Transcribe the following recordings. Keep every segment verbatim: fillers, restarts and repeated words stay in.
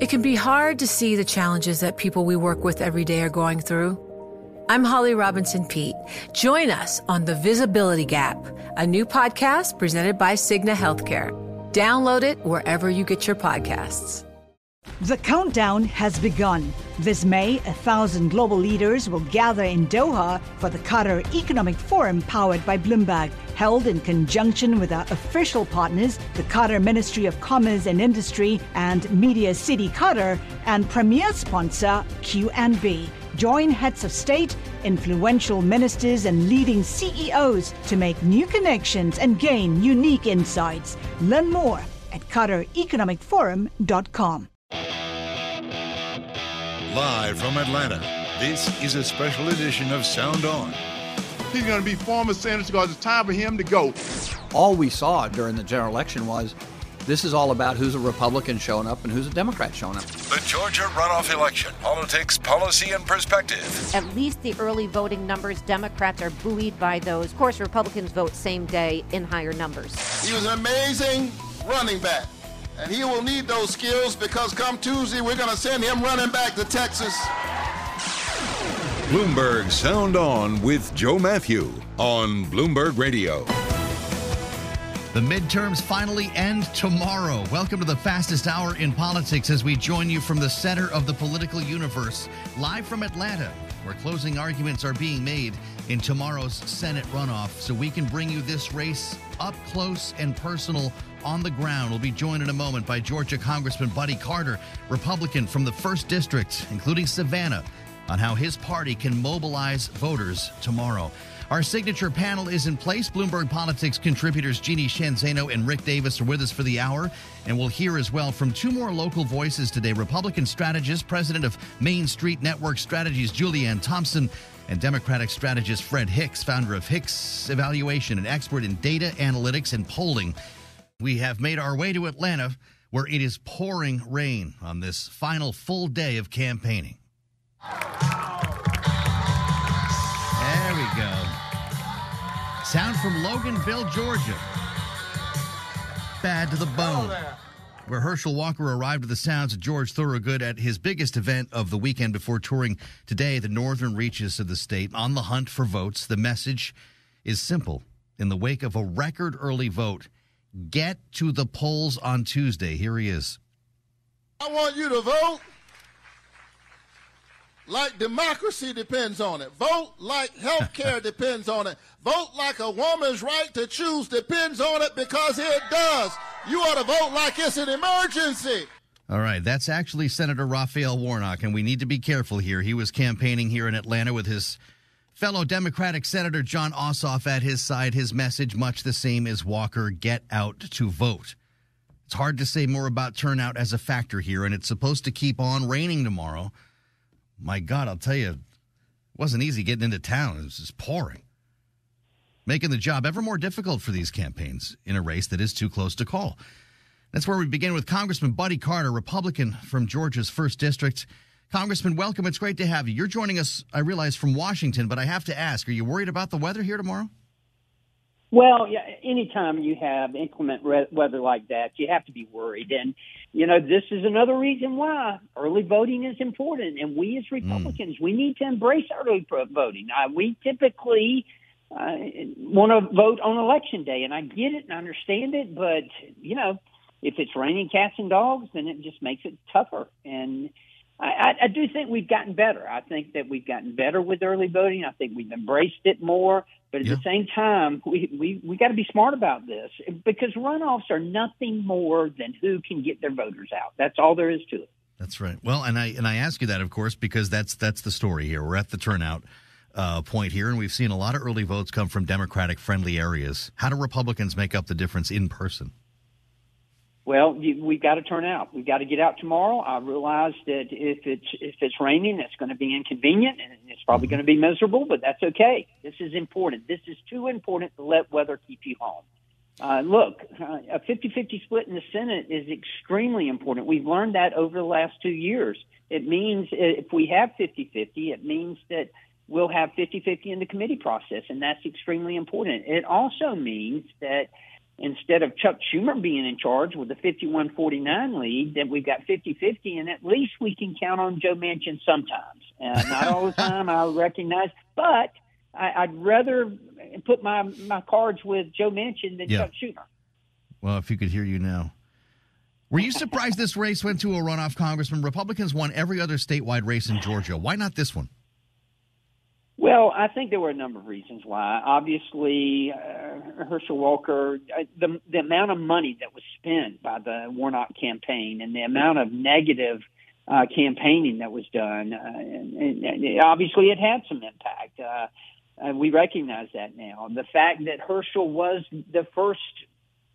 It can be hard to see the challenges that people we work with every day are going through. I'm Holly Robinson Peete. Join us on The Visibility Gap, a new podcast presented by Cigna Healthcare. Download it wherever you get your podcasts. The countdown has begun. This May, a thousand global leaders will gather in Doha for the Qatar Economic Forum powered by Bloomberg, held in conjunction with our official partners, the Qatar Ministry of Commerce and Industry and Media City Qatar, and premier sponsor Q N B. Join heads of state, influential ministers, and leading C E Os to make new connections and gain unique insights. Learn more at Qatar Economic Forum dot com. Live from Atlanta, this is a special edition of Sound On. He's going to be former senator because it's time for him to go. All we saw during the general election was this is all about who's a Republican showing up and who's a Democrat showing up. The Georgia runoff election, politics, policy, and perspective. At least the early voting numbers, Democrats are buoyed by those. Of course, Republicans vote same day in higher numbers. He was an amazing running back, and he will need those skills because come Tuesday, we're going to send him running back to Texas. Bloomberg Sound On with Joe Mathieu on Bloomberg Radio. The midterms finally end tomorrow. Welcome to the fastest hour in politics as we join you from the center of the political universe, live from Atlanta, where closing arguments are being made in tomorrow's Senate runoff. So we can bring you this race up close and personal on the ground. We'll be joined in a moment by Georgia Congressman Buddy Carter, Republican from the first district, including Savannah, on how his party can mobilize voters tomorrow. Our signature panel is in place. Bloomberg Politics contributors Jeanie Zanzano and Rick Davis are with us for the hour. And we'll hear as well from two more local voices today. Republican strategist, president of Main Street Network Strategies, Julianne Thompson, and Democratic strategist Fred Hicks, founder of Hicks Evaluation, an expert in data analytics and polling. We have made our way to Atlanta, where it is pouring rain on this final full day of campaigning. There we go. Sound from Loganville, Georgia. Bad to the bone. Where Herschel Walker arrived at the sounds of George Thorogood at his biggest event of the weekend before touring today the northern reaches of the state on the hunt for votes. The message is simple. In the wake of a record early vote, get to the polls on Tuesday. Here he is. I want you to vote like democracy depends on it. Vote like health care depends on it. Vote like a woman's right to choose depends on it, because it does. You ought to vote like it's an emergency. All right, that's actually Senator Raphael Warnock, and we need to be careful here. He was campaigning here in Atlanta with his fellow Democratic Senator John Ossoff at his side. His message, much the same as Walker, get out to vote. It's hard to say more about turnout as a factor here, and it's supposed to keep on raining tomorrow. My God, I'll tell you, it wasn't easy getting into town. It was just pouring, making the job ever more difficult for these campaigns in a race that is too close to call. That's where we begin with Congressman Buddy Carter, Republican from Georgia's first district. Congressman, welcome. It's great to have you. You're joining us, I realize, from Washington, but I have to ask, are you worried about the weather here tomorrow? Well, yeah, anytime you have inclement re- weather like that, you have to be worried. And, you know, this is another reason why early voting is important. And we as Republicans, mm. we need to embrace early voting. Uh, we typically uh, want to vote on Election Day, and I get it and I understand it. But, you know, if it's raining cats and dogs, then it just makes it tougher. And I, I do think we've gotten better. I think that we've gotten better with early voting. I think we've embraced it more. But at yeah. the same time, we we, we got to be smart about this, because runoffs are nothing more than who can get their voters out. That's all there is to it. That's right. Well, and I and I ask you that, of course, because that's that's the story here. We're at the turnout uh, point here, and we've seen a lot of early votes come from Democratic-friendly areas. How do Republicans make up the difference in person? Well, you, we've got to turn out. We've got to get out tomorrow. I realize that if it's if it's raining, it's going to be inconvenient, and it's probably mm-hmm. going to be miserable, but that's okay. This is important. This is too important to let weather keep you home. Uh, look, uh, a fifty-fifty split in the Senate is extremely important. We've learned that over the last two years. It means if we have fifty-fifty, it means that we'll have fifty-fifty in the committee process, and that's extremely important. It also means that instead of Chuck Schumer being in charge with a fifty-one forty-nine lead, then we've got fifty-fifty, and at least we can count on Joe Manchin sometimes. Uh, not all the time, I recognize, but I, I'd rather put my, my cards with Joe Manchin than yeah. Chuck Schumer. Well, if you could hear you now. Were you surprised this race went to a runoff, Congressman? Republicans won every other statewide race in Georgia. Why not this one? Well, I think there were a number of reasons why. Obviously, uh, Herschel Walker, uh, the, the amount of money that was spent by the Warnock campaign and the amount of negative uh, campaigning that was done, uh, and, and, and obviously it had some impact. Uh, and we recognize that now. The fact that Herschel was the first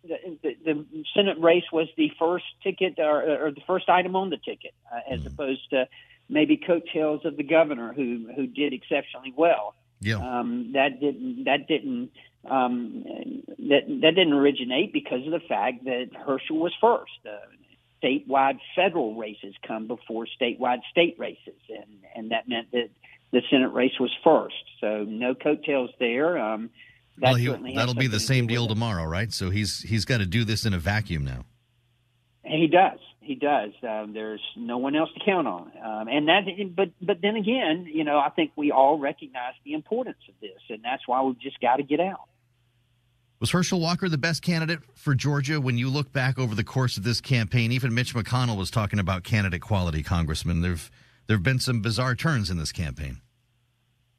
The, the, the Senate race was the first ticket or, or the first item on the ticket, uh, as opposed to maybe coattails of the governor who, who did exceptionally well. Yeah. Um, that didn't that didn't um, that that didn't originate because of the fact that Herschel was first. Uh, statewide federal races come before statewide state races, and, and that meant that the Senate race was first. So no coattails there. Um, That well, he, that'll be the same deal tomorrow, right? So he's he's got to do this in a vacuum now. He does. He does. Um, there's no one else to count on. Um, and that, but but then again, you know, I think we all recognize the importance of this, and that's why we've just got to get out. Was Herschel Walker the best candidate for Georgia when you look back over the course of this campaign? Even Mitch McConnell was talking about candidate quality, Congressman. There've there've been some bizarre turns in this campaign.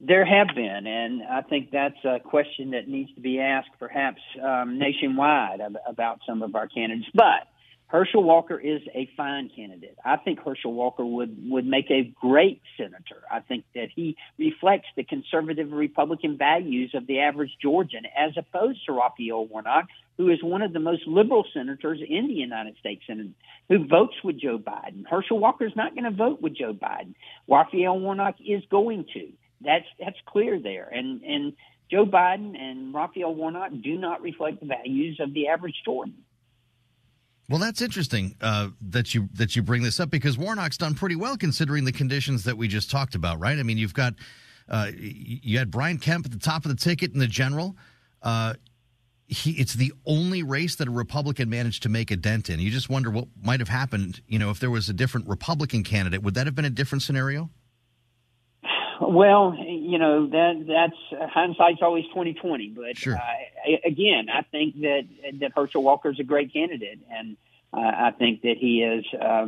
There have been, and I think that's a question that needs to be asked perhaps um, nationwide ab- about some of our candidates. But Herschel Walker is a fine candidate. I think Herschel Walker would, would make a great senator. I think that he reflects the conservative Republican values of the average Georgian, as opposed to Raphael Warnock, who is one of the most liberal senators in the United States Senate, who votes with Joe Biden. Herschel Walker is not going to vote with Joe Biden. Raphael Warnock is going to. That's that's clear there. And and Joe Biden and Raphael Warnock do not reflect the values of the average Georgian. Well, that's interesting uh, that you that you bring this up, because Warnock's done pretty well considering the conditions that we just talked about, right? I mean, you've got uh, you had Brian Kemp at the top of the ticket in the general. Uh, he, it's the only race that a Republican managed to make a dent in. You just wonder what might have happened, you know, if there was a different Republican candidate. Would that have been a different scenario? Well, you know, that that's uh, hindsight's always twenty twenty. But sure. uh, again, I think that that Herschel Walker's a great candidate, and uh, I think that he is. Uh,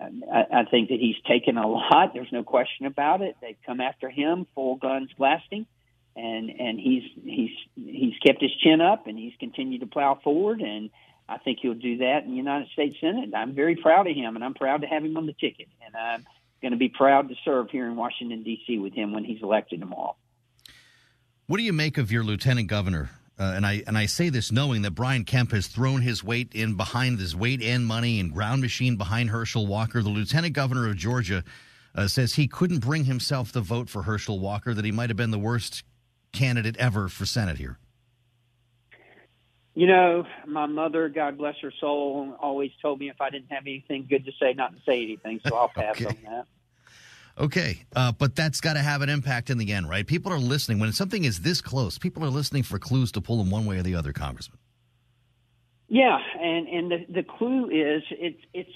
I, I think that he's taken a lot. There's no question about it. They've come after him, full guns blasting, and and he's he's he's kept his chin up, and he's continued to plow forward, and I think he'll do that in the United States Senate. I'm very proud of him, and I'm proud to have him on the ticket, and I'm going to be proud to serve here in Washington, D C with him when he's elected tomorrow. What do you make of your lieutenant governor? Uh, and I and I say this knowing that Brian Kemp has thrown his weight in behind this weight and money and ground machine behind Herschel Walker. The lieutenant governor of Georgia uh, says he couldn't bring himself to vote for Herschel Walker, that he might have been the worst candidate ever for Senate here. You know, my mother, God bless her soul, always told me if I didn't have anything good to say, not to say anything, so I'll pass okay. on that. Okay, uh, but that's got to have an impact in the end, right? People are listening. When something is this close, people are listening for clues to pull them one way or the other, Congressman. Yeah, and, and the, the clue is, it's it's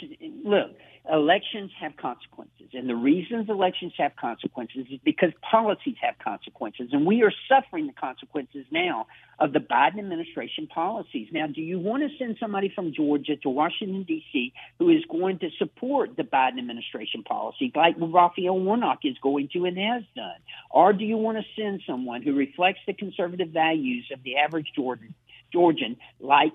look, elections have consequences, and the reasons elections have consequences is because policies have consequences, and we are suffering the consequences now of the Biden administration policies. Now, do you want to send somebody from Georgia to Washington, D C, who is going to support the Biden administration policy, like Raphael Warnock is going to and has done? Or do you want to send someone who reflects the conservative values of the average Georgian, Georgian like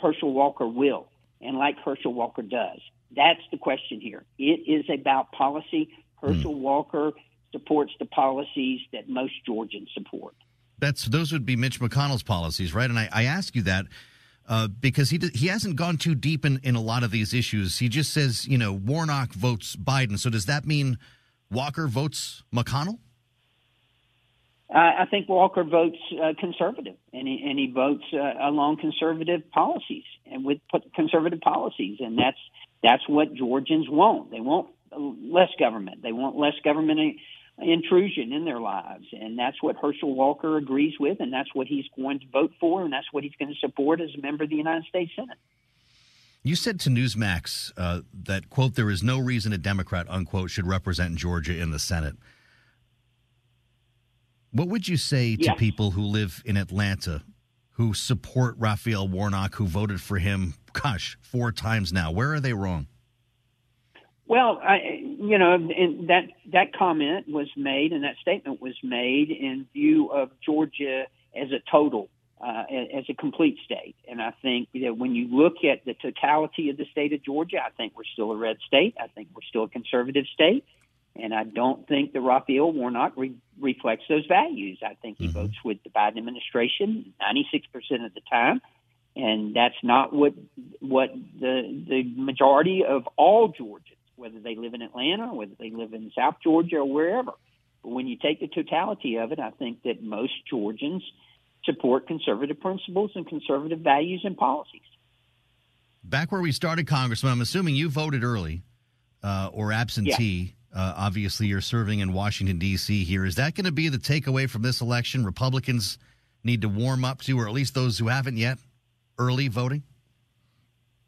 Herschel Walker will, and like Herschel Walker does? That's the question here. It is about policy. Herschel mm. Walker supports the policies that most Georgians support. That's those would be Mitch McConnell's policies, right? And I, I ask you that uh, because he he hasn't gone too deep in, in a lot of these issues. He just says, you know, Warnock votes Biden. So does that mean Walker votes McConnell? I think Walker votes uh, conservative, and he, and he votes uh, along conservative policies and with conservative policies, and that's that's what Georgians want. They want less government. They want less government intrusion in their lives. And that's what Herschel Walker agrees with, and that's what he's going to vote for, and that's what he's going to support as a member of the United States Senate. You said to Newsmax uh, that, quote, there is no reason a Democrat, unquote, should represent Georgia in the Senate. What would you say to yes. people who live in Atlanta who support Raphael Warnock, who voted for him, gosh, four times now? Where are they wrong? Well, I, you know, and that that comment was made and that statement was made in view of Georgia as a total, uh, as a complete state. And I think that when you look at the totality of the state of Georgia, I think we're still a red state. I think we're still a conservative state. And I don't think that Raphael Warnock re- reflects those values. I think he mm-hmm. votes with the Biden administration ninety-six percent of the time. And that's not what what the the majority of all Georgians, whether they live in Atlanta, whether they live in South Georgia or wherever. But when you take the totality of it, I think that most Georgians support conservative principles and conservative values and policies. Back where we started, Congressman, I'm assuming you voted early uh, or absentee. Yeah. Uh, obviously, you're serving in Washington, D C here. Is that going to be the takeaway from this election? Republicans need to warm up to, or at least those who haven't yet, early voting?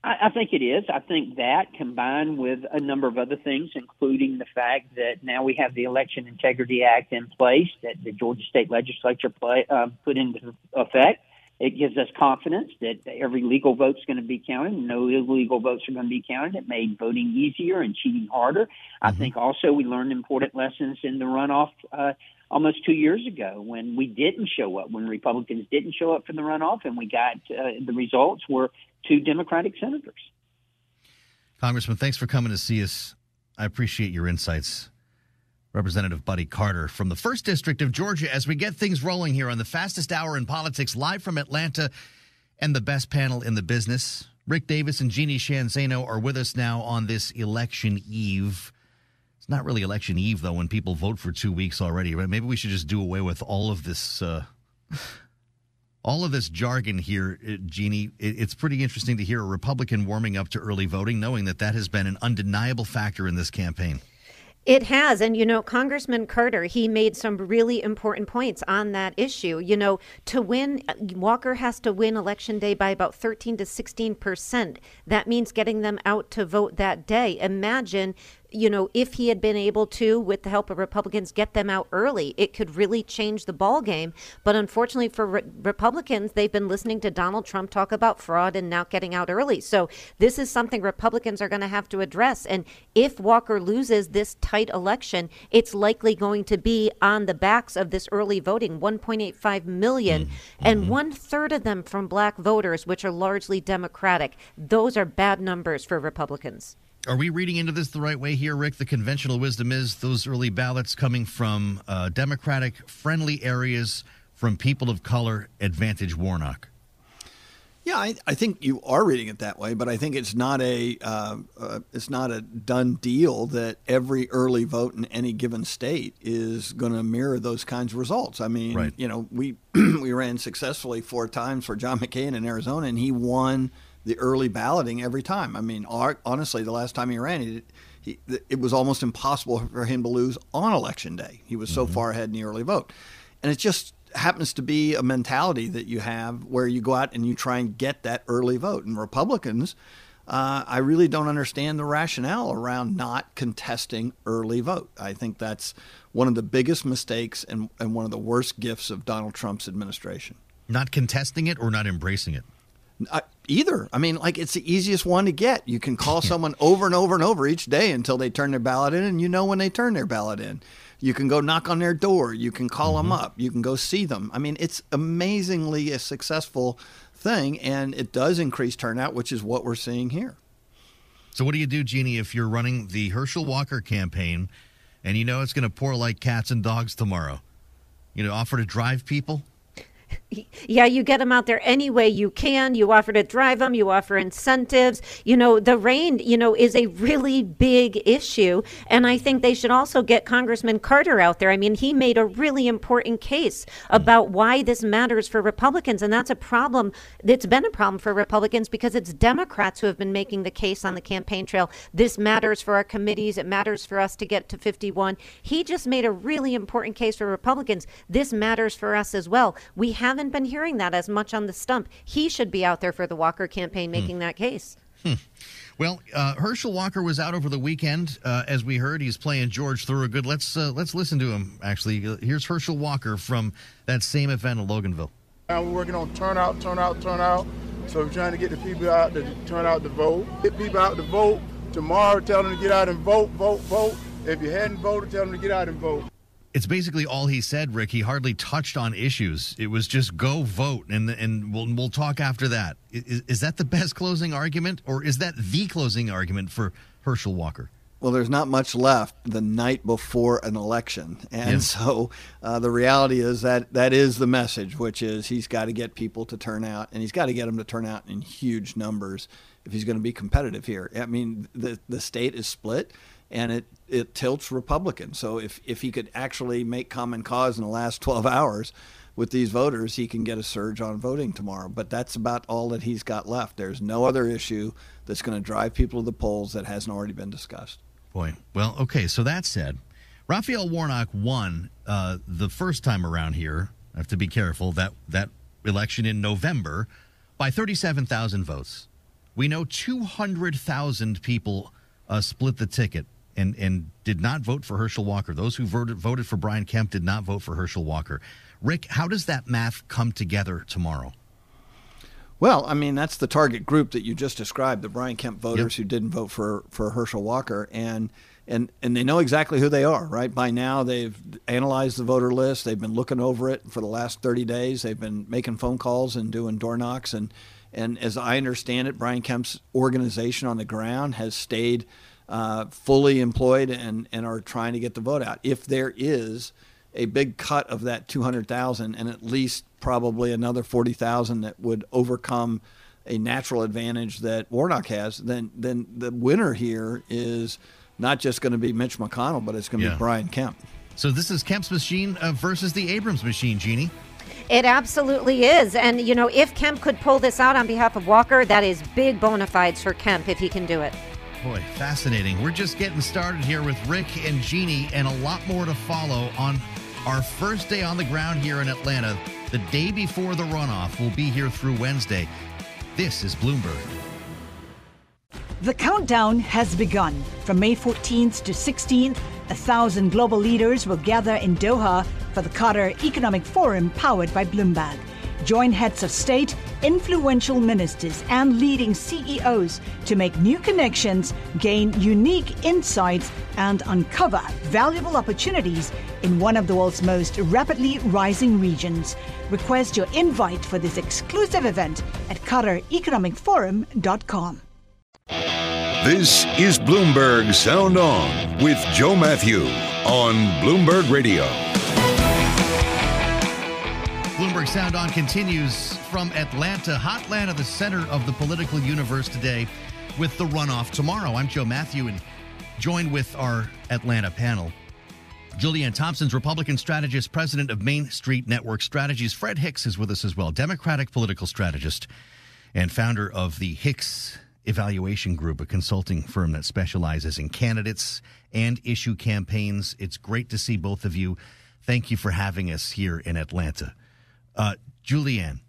I think it is. I think that, combined with a number of other things, including the fact that now we have the Election Integrity Act in place that the Georgia State Legislature play, uh, put into effect, it gives us confidence that every legal vote's going to be counted, no illegal votes are going to be counted. It made voting easier and cheating harder. Mm-hmm. I think also we learned important lessons in the runoff uh, almost two years ago when we didn't show up, when Republicans didn't show up for the runoff, and we got uh, the results were two Democratic senators. Congressman, thanks for coming to see us. I appreciate your insights. Representative Buddy Carter from the first District of Georgia, as we get things rolling here on the fastest hour in politics, live from Atlanta and the best panel in the business. Rick Davis and Jeanie Zanzano are with us now on this election eve. It's not really election eve, though, when people vote for two weeks already, right? Maybe we should just do away with all of this uh, all of this jargon here, Jeanie. It's pretty interesting to hear a Republican warming up to early voting, knowing that that has been an undeniable factor in this campaign. It has. And, you know, Congressman Carter, he made some really important points on that issue. You know, to win, Walker has to win Election Day by about thirteen to sixteen percent. That means getting them out to vote that day. Imagine, you know, if he had been able to, with the help of Republicans, get them out early, it could really change the ballgame. But unfortunately for re- Republicans, they've been listening to Donald Trump talk about fraud and not getting out early. So this is something Republicans are going to have to address. And if Walker loses this tight election, it's likely going to be on the backs of this early voting, one point eight five million, mm-hmm. and one third of them from black voters, which are largely Democratic. Those are bad numbers for Republicans. Are we reading into this the right way here, Rick? The conventional wisdom is those early ballots coming from uh, Democratic-friendly areas, from people of color, advantage Warnock. Yeah, I, I think you are reading it that way, but I think it's not a uh, uh, it's not a done deal that every early vote in any given state is going to mirror those kinds of results. I mean, right. you know, we we ran successfully four times for John McCain in Arizona, and he won the early balloting every time. I mean, our, honestly, the last time he ran, he, he, it was almost impossible for him to lose on Election Day. He was mm-hmm. so far ahead in the early vote. And it just happens to be a mentality that you have where you go out and you try and get that early vote. And Republicans, uh, I really don't understand the rationale around not contesting early vote. I think that's one of the biggest mistakes and, and one of the worst gifts of Donald Trump's administration. Not contesting it or not embracing it? Uh, either. I mean, like, it's the easiest one to get. You can call yeah. someone over and over and over each day until they turn their ballot in, and you know when they turn their ballot in. You can go knock on their door. You can call mm-hmm. them up. You can go see them. I mean, it's amazingly a successful thing, and it does increase turnout, which is what we're seeing here. So what do you do, Jeanie, if you're running the Herschel Walker campaign and you know it's going to pour like cats and dogs tomorrow? You know, offer to drive people? yeah, you get them out there any way you can. You offer to drive them. You offer incentives. You know, the rain, you know, is a really big issue. And I think they should also get Congressman Carter out there. I mean, he made a really important case about why this matters for Republicans. And that's a problem. It's been a problem for Republicans because it's Democrats who have been making the case on the campaign trail. This matters for our committees. It matters for us to get to fifty-one. He just made a really important case for Republicans. This matters for us as well. We have haven't been hearing that as much on the stump. He should be out there for the Walker campaign making hmm. that case. Hmm. Well, uh, Herschel Walker was out over the weekend. Uh, as we heard, he's playing George Thorogood. Let's uh, let's listen to him, actually. Here's Herschel Walker from that same event in Loganville. Now we're working on turnout, turnout, turnout. So we're trying to get the people out to turn out to vote. Get people out to vote. Tomorrow, tell them to get out and vote, vote, vote. If you hadn't voted, tell them to get out and vote. It's basically all he said, Rick. He hardly touched on issues. It was just go vote, and and we'll we'll talk after that. Is, is that the best closing argument, or is that the closing argument for Herschel Walker? Well, there's not much left the night before an election, and yeah. so uh, the reality is that that is the message, which is he's got to get people to turn out, and he's got to get them to turn out in huge numbers if he's going to be competitive here. I mean, the the state is split. And it, it tilts Republican. So if, if he could actually make common cause in the last twelve hours with these voters, he can get a surge on voting tomorrow. But that's about all that he's got left. There's no other issue that's going to drive people to the polls that hasn't already been discussed. Boy. Well, okay. So that said, Raphael Warnock won uh, the first time around here. I have to be careful. That, that election in November by thirty-seven thousand votes. We know two hundred thousand people uh, split the ticket. And, and did not vote for Herschel Walker. Those who voted, voted for Brian Kemp did not vote for Herschel Walker. Rick, how does that math come together tomorrow? Well, I mean, that's the target group that you just described, the Brian Kemp voters yep. who didn't vote for, for Herschel Walker. And, and, and they know exactly who they are, right? By now, they've analyzed the voter list. They've been looking over it for the last thirty days. They've been making phone calls and doing door knocks. And, and as I understand it, Brian Kemp's organization on the ground has stayed Uh, fully employed and, and are trying to get the vote out. If there is a big cut of that two hundred thousand and at least probably another forty thousand that would overcome a natural advantage that Warnock has, then then the winner here is not just going to be Mitch McConnell, but it's going to yeah. be Brian Kemp. So this is Kemp's machine uh, versus the Abrams machine, Jeanie. It absolutely is. And, you know, if Kemp could pull this out on behalf of Walker, that is big bona fides for Kemp if he can do it. Boy, fascinating. We're just getting started here with Rick and Jeanie and a lot more to follow on our first day on the ground here in Atlanta. The day before the runoff, we'll be here through Wednesday. This is Bloomberg. The countdown has begun. From May fourteenth to sixteenth, a thousand global leaders will gather in Doha for the Qatar Economic Forum powered by Bloomberg. Join heads of state, influential ministers, and leading C E Os to make new connections, gain unique insights, and uncover valuable opportunities in one of the world's most rapidly rising regions. Request your invite for this exclusive event at Qatar Economic Forum dot com. This is Bloomberg Sound On with Joe Mathieu on Bloomberg Radio. Bloomberg Sound On continues from Atlanta, Hotlanta, the center of the political universe today with the runoff tomorrow. I'm Joe Mathieu and joined with our Atlanta panel. Julianne Thompson's Republican strategist, president of Main Street Network Strategies. Fred Hicks is with us as well, Democratic political strategist and founder of the Hicks Evaluation Group, a consulting firm that specializes in candidates and issue campaigns. It's great to see both of you. Thank you for having us here in Atlanta. Uh, Julianne,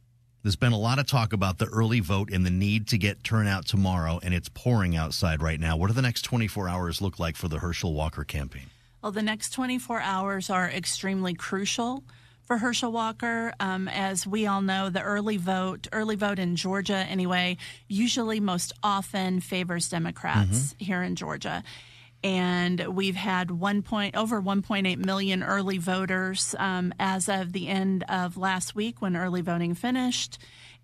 there's been a lot of talk about the early vote and the need to get turnout tomorrow, and it's pouring outside right now. What do the next twenty-four hours look like for the Herschel Walker campaign? Well, the next twenty-four hours are extremely crucial for Herschel Walker. Um, as we all know, the early vote, early vote in Georgia anyway, usually most often favors Democrats mm-hmm. here in Georgia. And we've had one point, over one point eight million early voters um, as of the end of last week when early voting finished,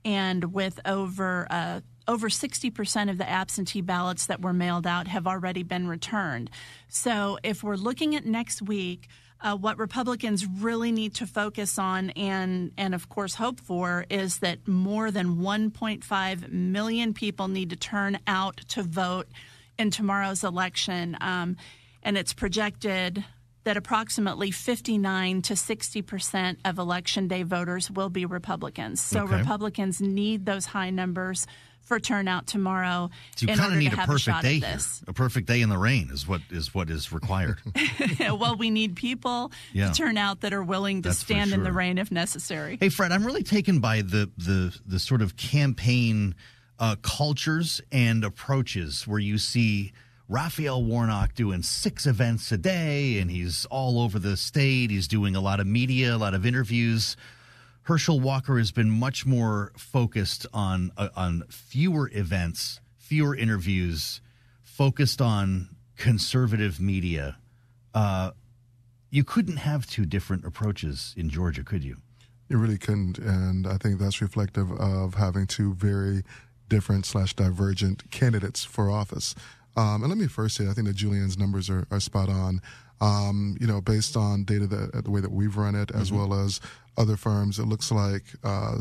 and with over uh, over sixty percent of the absentee ballots that were mailed out have already been returned. So if we're looking at next week, uh, what Republicans really need to focus on and, and, of course, hope for is that more than one point five million people need to turn out to vote in tomorrow's election. Um, and it's projected that approximately fifty-nine to sixty percent of Election Day voters will be Republicans. So okay. Republicans need those high numbers for turnout tomorrow. So you in order need to have a perfect a day here. A perfect day in the rain is what is what is required. Well, we need people yeah. to turn out that are willing to That's stand sure. in the rain if necessary. Hey, Fred, I'm really taken by the the, the sort of campaign uh, cultures and approaches where you see Raphael Warnock doing six events a day, and he's all over the state. He's doing a lot of media, a lot of interviews. Herschel Walker has been much more focused on uh, on fewer events, fewer interviews, focused on conservative media. Uh, you couldn't have two different approaches in Georgia, could you? You really couldn't, and I think that's reflective of having two very different slash divergent candidates for office. Um, and let me first say, I think that Julianne's numbers are, are spot on, um, you know, based on data that, the way that we've run it, as mm-hmm. well as other firms. It looks like uh,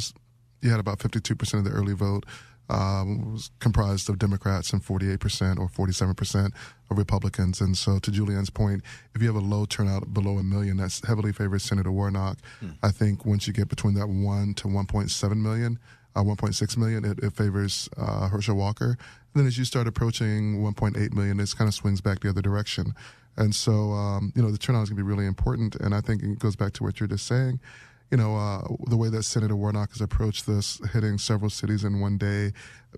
you had about fifty-two percent of the early vote um, was comprised of Democrats and forty-eight percent or forty-seven percent of Republicans. And so to Julianne's point, if you have a low turnout below a million, that's heavily favors Senator Warnock. Mm. I think once you get between that one to one point seven million, Uh, one point six million, it, it favors uh, Herschel Walker. And then as you start approaching one point eight million, it kind of swings back the other direction. And so, um, you know, the turnout is going to be really important. And I think it goes back to what you're just saying. You know, uh, the way that Senator Warnock has approached this, hitting several cities in one day,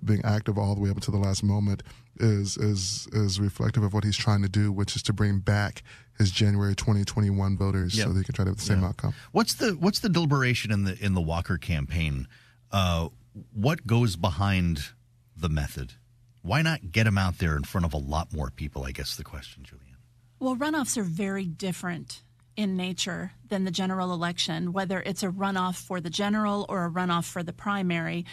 being active all the way up to the last moment, is is is reflective of what he's trying to do, which is to bring back his January twenty twenty-one voters yep. so they can try to have the same yeah. outcome. What's the what's the deliberation in the in the Walker campaign? Uh, what goes behind the method? Why not get them out there in front of a lot more people, I guess, the question, Julianne? Well, runoffs are very different in nature than the general election, whether it's a runoff for the general or a runoff for the primary.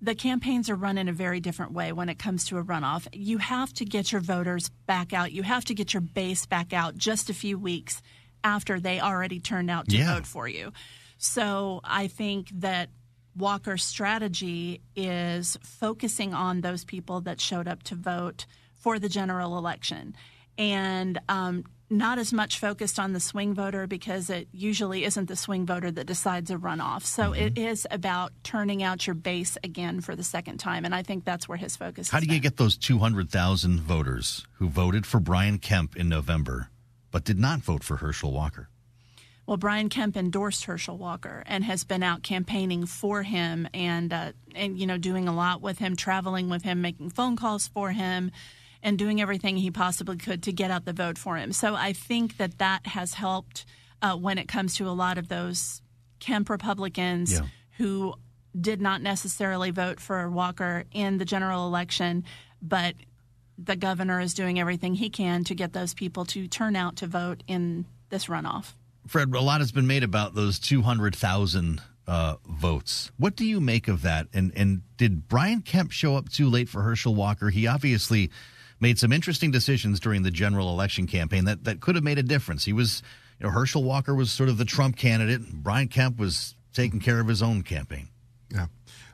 The campaigns are run in a very different way when it comes to a runoff. You have to get your voters back out. You have to get your base back out just a few weeks after they already turned out to yeah. vote for you. So I think that Walker's strategy is focusing on those people that showed up to vote for the general election and um, not as much focused on the swing voter, because it usually isn't the swing voter that decides a runoff. So mm-hmm. it is about turning out your base again for the second time, and I think that's where his focus How is. How do you at. get those two hundred thousand voters who voted for Brian Kemp in November but did not vote for Herschel Walker? Well, Brian Kemp endorsed Herschel Walker and has been out campaigning for him and, uh, and you know, doing a lot with him, traveling with him, making phone calls for him, and doing everything he possibly could to get out the vote for him. So I think that that has helped uh, when it comes to a lot of those Kemp Republicans yeah. who did not necessarily vote for Walker in the general election, but the governor is doing everything he can to get those people to turn out to vote in this runoff. Fred, a lot has been made about those two hundred thousand uh, votes. What do you make of that? And and did Brian Kemp show up too late for Herschel Walker? He obviously made some interesting decisions during the general election campaign that, that could have made a difference. He was, you know, Herschel Walker was sort of the Trump candidate. Brian Kemp was taking care of his own campaign. Yeah.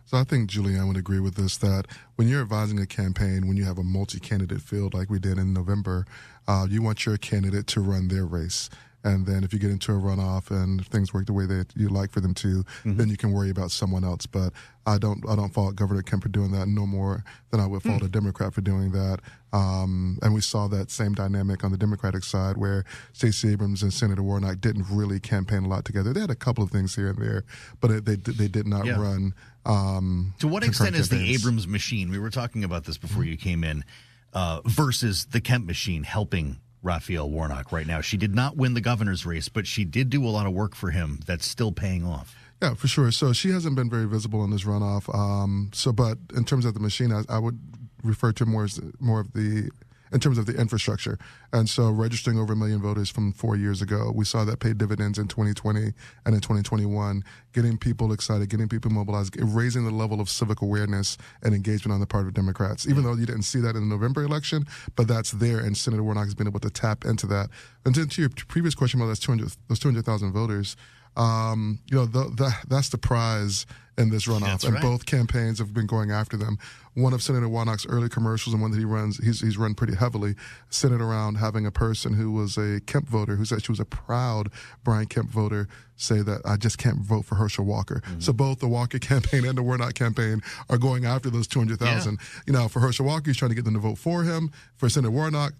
So I think Julianne would agree with this, that when you're advising a campaign, when you have a multi-candidate field like we did in November, uh, you want your candidate to run their race. And then if you get into a runoff and things work the way that you like for them to, mm-hmm. then you can worry about someone else. But I don't I don't fault Governor Kemp for doing that no more than I would fault mm. a Democrat for doing that. Um, and we saw that same dynamic on the Democratic side where Stacey Abrams and Senator Warnock didn't really campaign a lot together. They had a couple of things here and there, but it, they, they did not yeah. run. Um, to what extent is the Abrams machine, we were talking about this before mm-hmm. you came in, uh, versus the Kemp machine helping Raphael Warnock right now? She did not win the governor's race, but she did do a lot of work for him that's still paying off. Yeah, for sure. So she hasn't been very visible in this runoff. Um, so, but in terms of the machine, I, I would refer to more as more of the in terms of the infrastructure. And so registering over a million voters from four years ago, we saw that pay dividends in twenty twenty and in twenty twenty-one, getting people excited, getting people mobilized, raising the level of civic awareness and engagement on the part of Democrats, even though you didn't see that in the November election, but that's there, and Senator Warnock has been able to tap into that. And then to your previous question about those two hundred, those two hundred thousand voters, um, you know, the, the, that's the prize in this runoff, that's and right. both campaigns have been going after them. One of Senator Warnock's early commercials, and one that he runs, he's he's run pretty heavily, centered around having a person who was a Kemp voter, who said she was a proud Brian Kemp voter, say that I just can't vote for Herschel Walker. Mm-hmm. So both the Walker campaign and the Warnock campaign are going after those two hundred thousand. Yeah. You know, for Herschel Walker, he's trying to get them to vote for him. For Senator Warnock,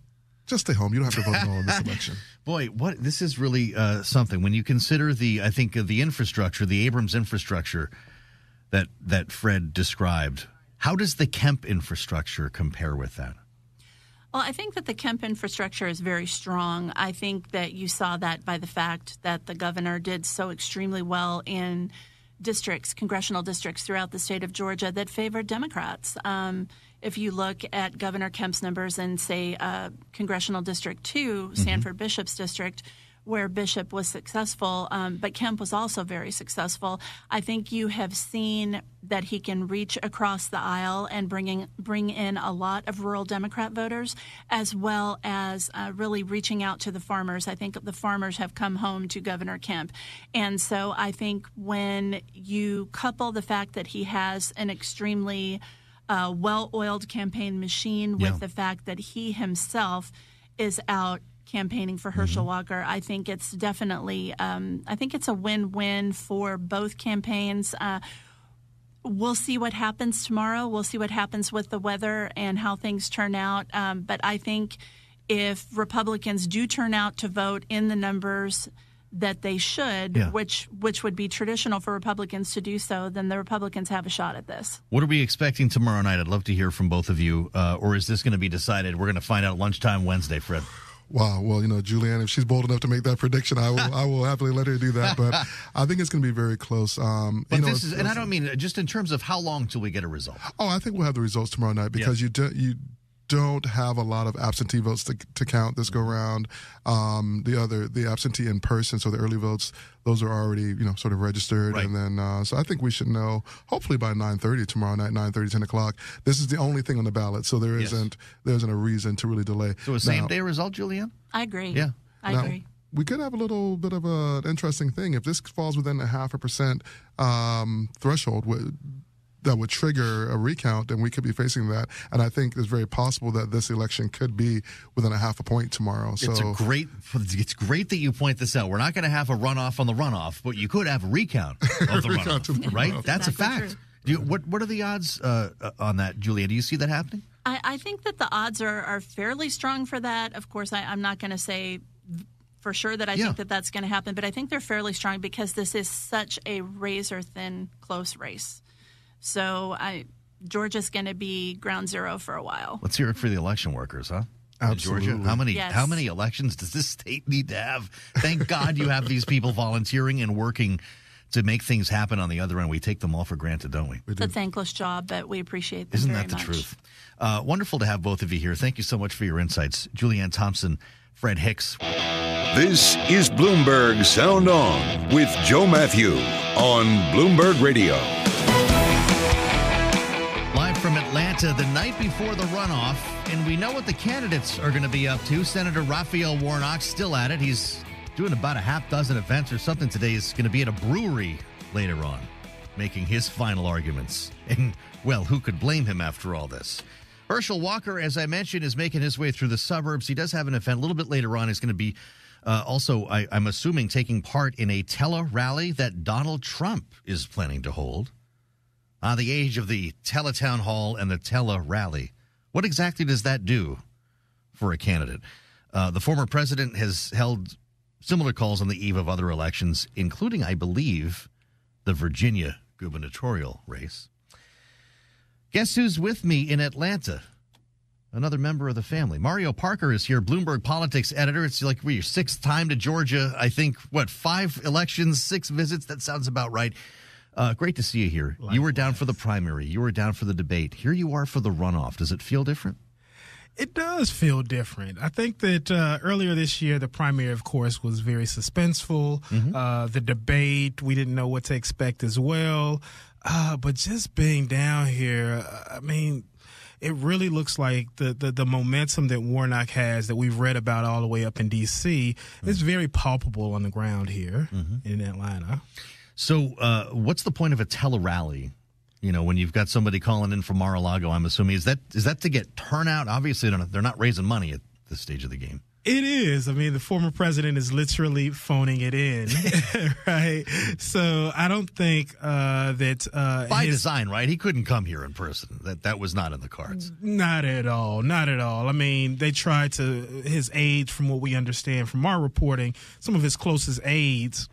just stay home. You don't have to vote no in this election. Boy, what this is really uh, something. When you consider the, I think, uh, the infrastructure, the Abrams infrastructure, that that Fred described. How does the Kemp infrastructure compare with that? Well, I think that the Kemp infrastructure is very strong. I think that you saw that by the fact that the governor did so extremely well in districts, congressional districts throughout the state of Georgia that favored Democrats. Um, if you look at Governor Kemp's numbers in, say, uh, Congressional District two, mm-hmm. Sanford Bishop's district, where Bishop was successful, um, but Kemp was also very successful. I think you have seen that he can reach across the aisle and bringing, bring in a lot of rural Democrat voters, as well as uh, really reaching out to the farmers. I think the farmers have come home to Governor Kemp. And so I think when you couple the fact that he has an extremely uh, well-oiled campaign machine with yeah. the fact that he himself is out campaigning for Herschel mm-hmm. Walker, I think it's definitely, um, I think it's a win-win for both campaigns. Uh, we'll see what happens tomorrow. We'll see what happens with the weather and how things turn out. Um, but I think if Republicans do turn out to vote in the numbers that they should, yeah. which which would be traditional for Republicans to do so, then the Republicans have a shot at this. What are we expecting tomorrow night? I'd love to hear from both of you. Uh, or is this going to be decided? We're going to find out lunchtime Wednesday, Fred. Wow. Well, you know, Julianne, if she's bold enough to make that prediction, I will I will happily let her do that. But I think it's going to be very close. Um, but you know, this is, and I don't mean just in terms of how long till we get a result. Oh, I think we'll have the results tomorrow night because yeah. you do, you don't have a lot of absentee votes to, to count this go round. Um, the other, the absentee in person, so the early votes, those are already, you know, sort of registered. Right. And then, uh, so I think we should know, hopefully by nine thirty tomorrow night, nine thirty, ten o'clock. This is the only thing on the ballot, so there yes. isn't there isn't a reason to really delay. So a same-day result, Julianne? I agree. Yeah. I now, agree. We could have a little bit of an interesting thing. If this falls within a half a percent um, threshold, that would trigger a recount, and we could be facing that. And I think it's very possible that this election could be within a half a point tomorrow. So it's a great. It's great that you point this out. We're not going to have a runoff on the runoff, but you could have a recount of the recount runoff, right? Runoff. That's exactly a fact. Do you, what What are the odds uh, on that, Julia? Do you see that happening? I, I think that the odds are, are fairly strong for that. Of course, I, I'm not going to say for sure that I yeah. think that that's going to happen, but I think they're fairly strong because this is such a razor thin close race. So I, Georgia's going to be ground zero for a while. Let's hear it for the election workers, huh? Absolutely. Georgia, how many yes. how many elections does this state need to have? Thank God you have these people volunteering and working to make things happen on the other end. We take them all for granted, don't we? we do. It's a thankless job, but we appreciate them Isn't very that the much. Truth? Uh, wonderful to have both of you here. Thank you so much for your insights. Julianne Thompson, Fred Hicks. This is Bloomberg Sound On with Joe Mathieu on Bloomberg Radio. From Atlanta the night before the runoff, and we know what the candidates are going to be up to. Senator Raphael Warnock still at it. He's doing about a half dozen events or something today. He's going to be at a brewery later on, making his final arguments. And, well, who could blame him after all this? Herschel Walker, as I mentioned, is making his way through the suburbs. He does have an event a little bit later on. He's going to be uh, also, I, I'm assuming, taking part in a tele-rally that Donald Trump is planning to hold. Ah, uh, the age of the tele-town hall and the tele-rally. What exactly does that do for a candidate? Uh, the former president has held similar calls on the eve of other elections, including, I believe, the Virginia gubernatorial race. Guess who's with me in Atlanta? Another member of the family. Mario Parker is here, Bloomberg Politics editor. It's like well, your sixth time to Georgia. I think, what, five elections, six visits? That sounds about right. Uh, great to see you here. Likewise. You were down for the primary. You were down for the debate. Here you are for the runoff. Does it feel different? It does feel different. I think that uh, earlier this year, the primary, of course, was very suspenseful. Mm-hmm. Uh, the debate, we didn't know what to expect as well. Uh, but just being down here, I mean, it really looks like the, the, the momentum that Warnock has that we've read about all the way up in D C Mm-hmm. is very palpable on the ground here mm-hmm. in Atlanta. So uh, what's the point of a tele-rally? You know, when you've got somebody calling in from Mar-a-Lago, I'm assuming, is that is that to get turnout? Obviously, they're not raising money at this stage of the game. It is. I mean, the former president is literally phoning it in, right? So I don't think uh, that uh, by his, design, right? He couldn't come here in person. That that was not in the cards. Not at all. Not at all. I mean, they tried to his aides, from what we understand from our reporting, some of his closest aides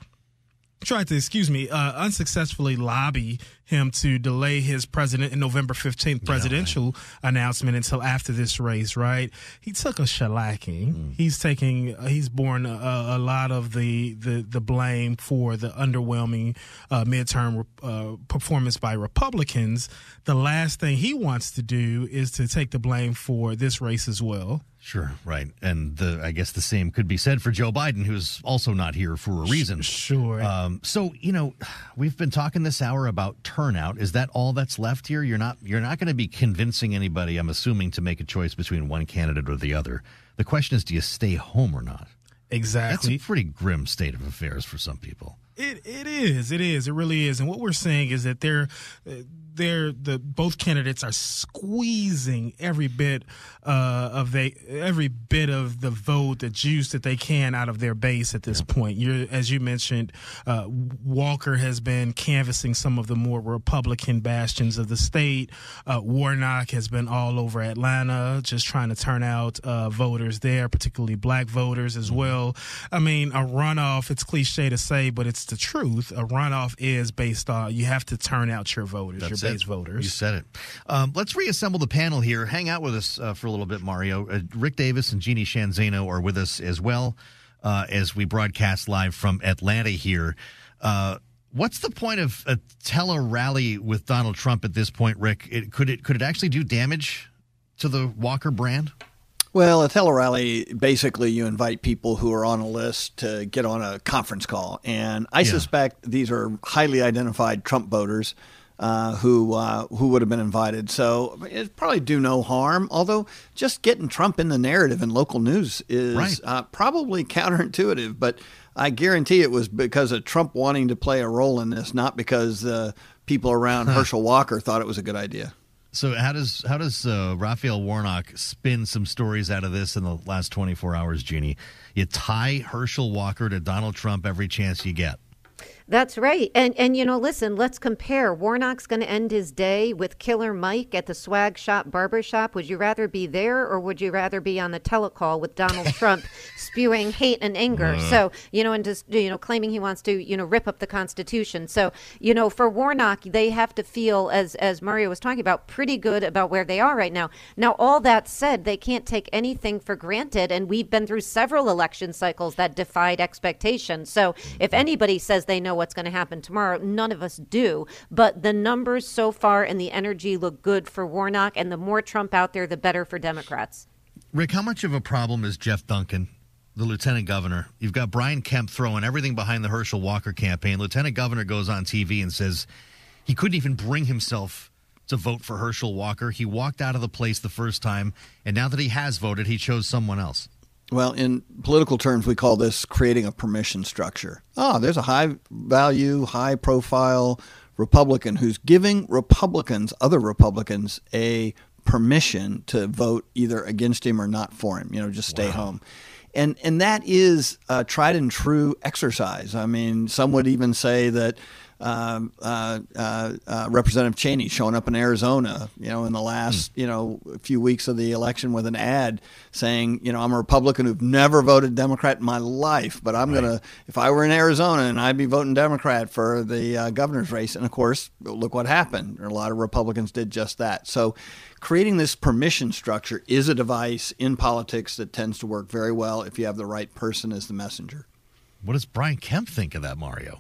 tried to, excuse me, uh, unsuccessfully lobby him to delay his president November fifteenth presidential yeah, right. announcement until after this race, right? He took a shellacking. Mm. He's taking, uh, he's borne a, a lot of the, the, the blame for the underwhelming uh, midterm uh, performance by Republicans. The last thing he wants to do is to take the blame for this race as well. Sure, right. And the, I guess the same could be said for Joe Biden, who's also not here for a reason. Sure. Um, so, you know, we've been talking this hour about turnout. Is that all that's left here? You're not you're not going to be convincing anybody, I'm assuming, to make a choice between one candidate or the other. The question is, do you stay home or not? Exactly. That's a pretty grim state of affairs for some people. It It is. It is. It really is. And what we're saying is that they're, they're the both candidates are squeezing every bit uh, of they every bit of the vote, the juice that they can out of their base at this yeah. point. You're, as you mentioned, uh, Walker has been canvassing some of the more Republican bastions of the state. Uh, Warnock has been all over Atlanta, just trying to turn out uh, voters there, particularly black voters as well. I mean, a runoff. It's cliche to say, but it's the truth. A runoff is based on you have to turn out your voters, That's your base it. voters. You said it. Um, let's reassemble the panel here. Hang out with us uh, for a little bit, Mario. Uh, Rick Davis and Jeanie Zanzano are with us as well uh, as we broadcast live from Atlanta here. Uh, what's the point of a tele-rally with Donald Trump at this point, Rick? It, could it could it actually do damage to the Walker brand? Well, a tele-rally, basically you invite people who are on a list to get on a conference call. And I yeah. suspect these are highly identified Trump voters uh, who uh, who would have been invited. So it probably do no harm, although just getting Trump in the narrative in local news is right. uh, probably counterintuitive. But I guarantee it was because of Trump wanting to play a role in this, not because uh, people around huh. Herschel Walker thought it was a good idea. So how does how does uh, Raphael Warnock spin some stories out of this in the last twenty-four hours, Jeanie? You tie Herschel Walker to Donald Trump every chance you get. That's right. And, and you know, listen, let's compare. Warnock's going to end his day with Killer Mike at the Swag Shop Barbershop. Would you rather be there or would you rather be on the telecall with Donald Trump spewing hate and anger? Uh. So, you know, and just, you know, claiming he wants to, you know, rip up the Constitution. So, you know, for Warnock, they have to feel, as, as Mario was talking about, pretty good about where they are right now. Now, all that said, they can't take anything for granted. And we've been through several election cycles that defied expectations. So if anybody says they know what's going to happen tomorrow, none of us do, but the numbers so far and the energy look good for Warnock, and the more Trump out there, the better for Democrats. Rick, how much of a problem is Jeff Duncan, the lieutenant governor? You've got Brian Kemp throwing everything behind the Herschel Walker campaign. Lieutenant governor goes on T V and says he couldn't even bring himself to vote for Herschel Walker. He walked out of the place the first time, and now that he has voted, he chose someone else. Well, in political terms, we call this creating a permission structure. Oh, there's a high-value, high-profile Republican who's giving Republicans, other Republicans, a permission to vote either against him or not for him, you know, just stay wow. home. And and that is a tried-and-true exercise. I mean, some would even say that Um, uh, uh, uh, Representative Cheney showing up in Arizona, you know, in the last, you know, few weeks of the election with an ad saying, you know, I'm a Republican who've never voted Democrat in my life, but I'm right. going to, if I were in Arizona and I'd be voting Democrat for the uh, governor's race. And of course, look what happened. A lot of Republicans did just that. So creating this permission structure is a device in politics that tends to work very well if you have the right person as the messenger. What does Brian Kemp think of that, Mario?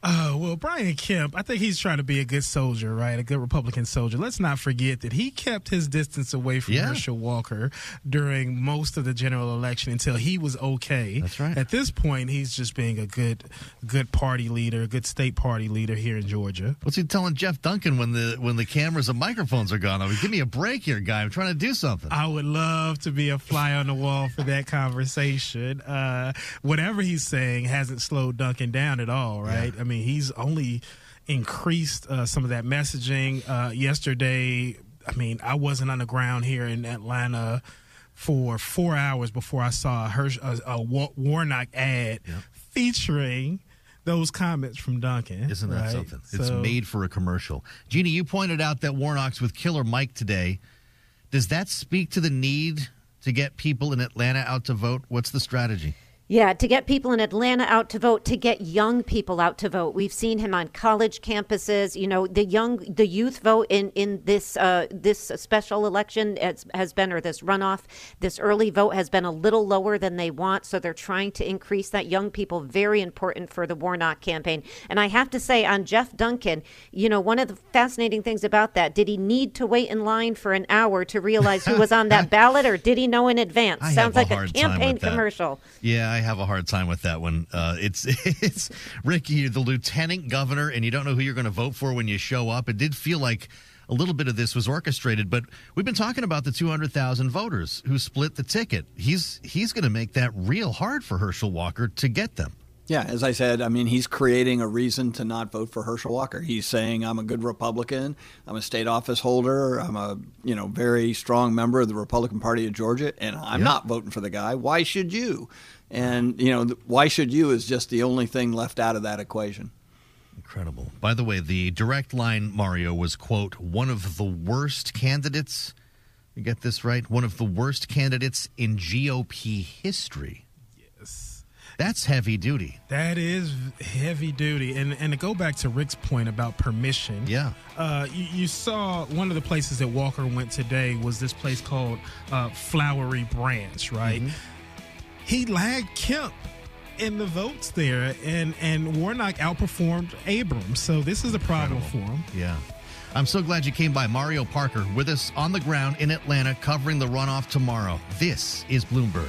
Oh, well, Brian Kemp, I think he's trying to be a good soldier, right? A good Republican soldier. Let's not forget that he kept his distance away from yeah. Herschel Walker during most of the general election until he was okay. That's right. At this point, he's just being a good good party leader, a good state party leader here in Georgia. What's he telling Jeff Duncan when the when the cameras and microphones are gone? I mean, give me a break here, guy. I'm trying to do something. I would love to be a fly on the wall for that conversation. Uh, whatever he's saying hasn't slowed Duncan down at all, right? Yeah. I mean, he's only increased uh, some of that messaging. Uh, yesterday, I mean, I wasn't on the ground here in Atlanta for four hours before I saw a, Hersh- a, a War- Warnock ad yep. featuring those comments from Duncan. Isn't that right? something? So, it's made for a commercial. Jeanie, you pointed out that Warnock's with Killer Mike today. Does that speak to the need to get people in Atlanta out to vote? What's the strategy? Yeah, to get people in Atlanta out to vote, to get young people out to vote. We've seen him on college campuses. You know, the young, the youth vote in in this uh, this special election has, has been, or this runoff, this early vote has been a little lower than they want. So they're trying to increase that. Young people, very important for the Warnock campaign. And I have to say on Jeff Duncan, you know, one of the fascinating things about that, did he need to wait in line for an hour to realize who was on that ballot, or did he know in advance? I Sounds a like a campaign commercial. Yeah. I I have a hard time with that one. Uh, it's, it's Rick, you're the lieutenant governor, and you don't know who you're going to vote for when you show up. It did feel like a little bit of this was orchestrated, but we've been talking about the two hundred thousand voters who split the ticket. He's he's going to make that real hard for Herschel Walker to get them. Yeah, as I said, I mean, he's creating a reason to not vote for Herschel Walker. He's saying, I'm a good Republican, I'm a state office holder, I'm a, you know, very strong member of the Republican Party of Georgia, and I'm yeah. not voting for the guy. Why should you? And, you know, why should you is just the only thing left out of that equation. Incredible. By the way, the direct line, Mario, was, quote, one of the worst candidates. You get this right? One of the worst candidates in G O P history. Yes. That's heavy duty. That is heavy duty. And and to go back to Rick's point about permission, yeah, uh, you, you saw one of the places that Walker went today was this place called uh, Flowery Branch, right? Mm-hmm. He lagged Kemp in the votes there, and, and Warnock outperformed Abrams. So this is a problem Incredible. for him. Yeah. I'm so glad you came by. Mario Parker with us on the ground in Atlanta covering the runoff tomorrow. This is Bloomberg.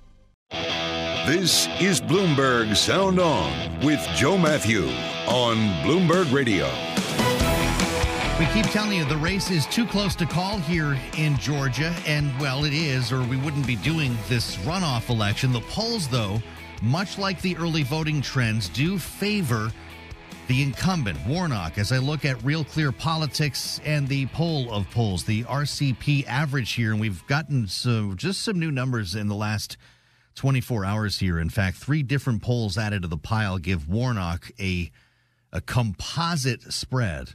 This is Bloomberg Sound On with Joe Mathieu on Bloomberg Radio. We keep telling you the race is too close to call here in Georgia, and, well, it is, or we wouldn't be doing this runoff election. The polls, though, much like the early voting trends, do favor the incumbent, Warnock, as I look at Real Clear Politics and the poll of polls, the R C P average here, and we've gotten so, just some new numbers in the last twenty-four hours here. In fact, three different polls added to the pile give Warnock a a composite spread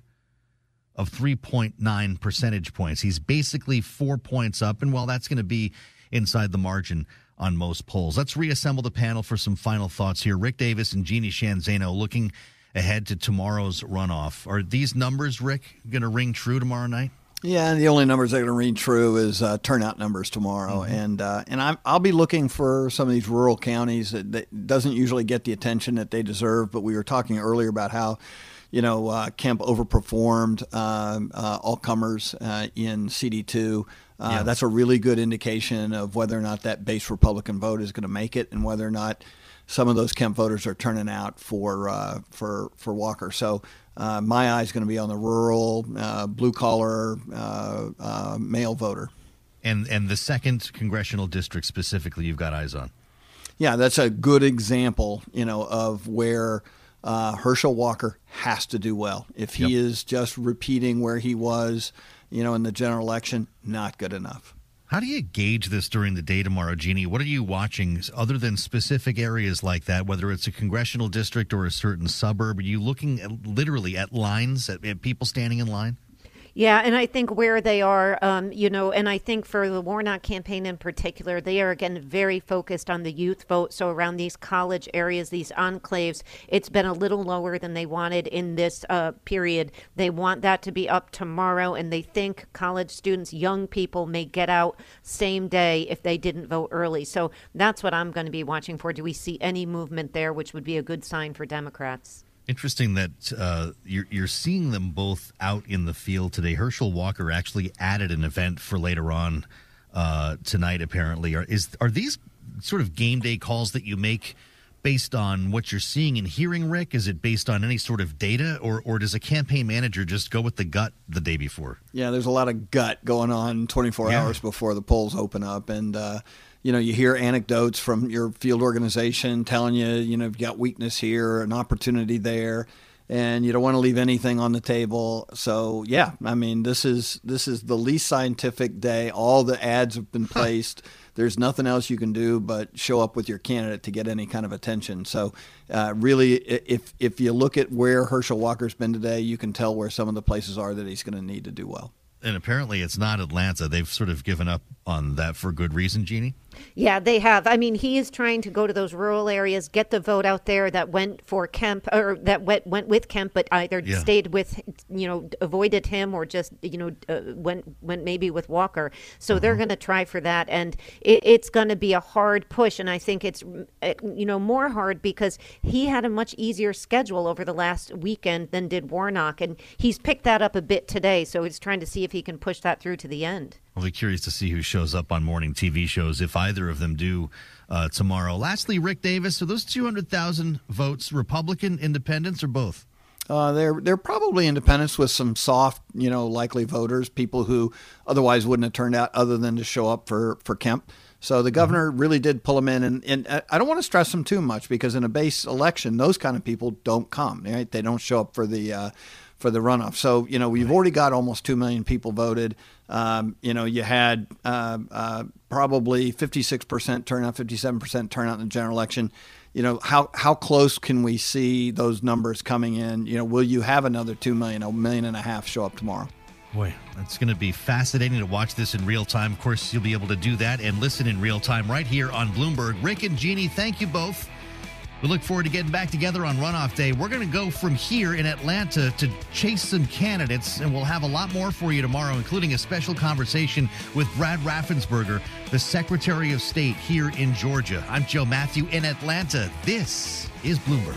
of three point nine percentage points. He's basically four points up, and, well, that's going to be inside the margin on most polls. Let's reassemble the panel for some final thoughts here. Rick Davis and Jeanie Zanzano looking ahead to tomorrow's runoff. Are these numbers, Rick, going to ring true tomorrow night? Yeah, and the only numbers that are going to ring true is uh, turnout numbers tomorrow, mm-hmm. and uh, and I'm, I'll be looking for some of these rural counties that, that doesn't usually get the attention that they deserve. But we were talking earlier about how, you know, uh, Kemp overperformed uh, uh, all comers uh, in C D two. Uh, yeah. That's a really good indication of whether or not that base Republican vote is going to make it, and whether or not some of those Kemp voters are turning out for uh, for for Walker. So. Uh, my eye's going to be on the rural, uh, blue-collar, uh, uh, male voter. And and the second congressional district specifically you've got eyes on. Yeah, that's a good example, you know, of where uh, Herschel Walker has to do well. If he yep. is just repeating where he was, you know, in the general election, not good enough. How do you gauge this during the day tomorrow, Jeanie? What are you watching other than specific areas like that, whether it's a congressional district or a certain suburb? Are you looking at, literally at lines, at, at people standing in line? Yeah, and I think where they are, um, you know, and I think for the Warnock campaign in particular, they are, again, very focused on the youth vote. So around these college areas, these enclaves, it's been a little lower than they wanted in this uh, period. They want that to be up tomorrow, and they think college students, young people, may get out same day if they didn't vote early. So that's what I'm going to be watching for. Do we see any movement there, which would be a good sign for Democrats? Interesting that uh, you're, you're seeing them both out in the field today. Herschel Walker actually added an event for later on uh, tonight, apparently. Are, is, are these sort of game day calls that you make based on what you're seeing and hearing, Rick? Is it based on any sort of data, or, or does a campaign manager just go with the gut the day before? Yeah, there's a lot of gut going on twenty-four yeah. hours before the polls open up, and uh you know, you hear anecdotes from your field organization telling you, you know, you've got weakness here, an opportunity there, and you don't want to leave anything on the table. So, yeah, I mean, this is this is the least scientific day. All the ads have been placed. There's nothing else you can do but show up with your candidate to get any kind of attention. So, uh, really, if if you look at where Herschel Walker's been today, you can tell where some of the places are that he's going to need to do well. And apparently it's not Atlanta. They've sort of given up on that for good reason, Jeanie. Yeah, they have. I mean, he is trying to go to those rural areas, get the vote out there that went for Kemp, or that went, went with Kemp, but either yeah. stayed with, you know, avoided him, or just, you know, uh, went went maybe with Walker. So uh-huh. they're going to try for that, and it, it's going to be a hard push. And I think it's, you know, more hard because he had a much easier schedule over the last weekend than did Warnock, and he's picked that up a bit today. So he's trying to see if he can push that through to the end. I'll be curious to see who shows up on morning T V shows, if either of them do uh, tomorrow. Lastly, Rick Davis, so those two hundred thousand votes, Republican, independents, or both? Uh, they're they're probably independents with some soft, you know, likely voters, people who otherwise wouldn't have turned out other than to show up for, for Kemp. So the governor mm-hmm. really did pull them in, and, and I don't want to stress them too much because in a base election, those kind of people don't come, right? They don't show up for the uh, for the runoff. So, you know, we've right. already got almost two million people voted. Um, you know, you had uh, uh, probably fifty-six percent turnout, fifty-seven percent turnout in the general election. You know, how how close can we see those numbers coming in? You know, will you have another two million, a million and a half show up tomorrow? Boy, it's going to be fascinating to watch this in real time. Of course, you'll be able to do that and listen in real time right here on Bloomberg. Rick and Jeanie, thank you both. We look forward to getting back together on runoff day. We're going to go from here in Atlanta to chase some candidates, and we'll have a lot more for you tomorrow, including a special conversation with Brad Raffensperger, the Secretary of State here in Georgia. I'm Joe Mathieu in Atlanta. This is Bloomberg.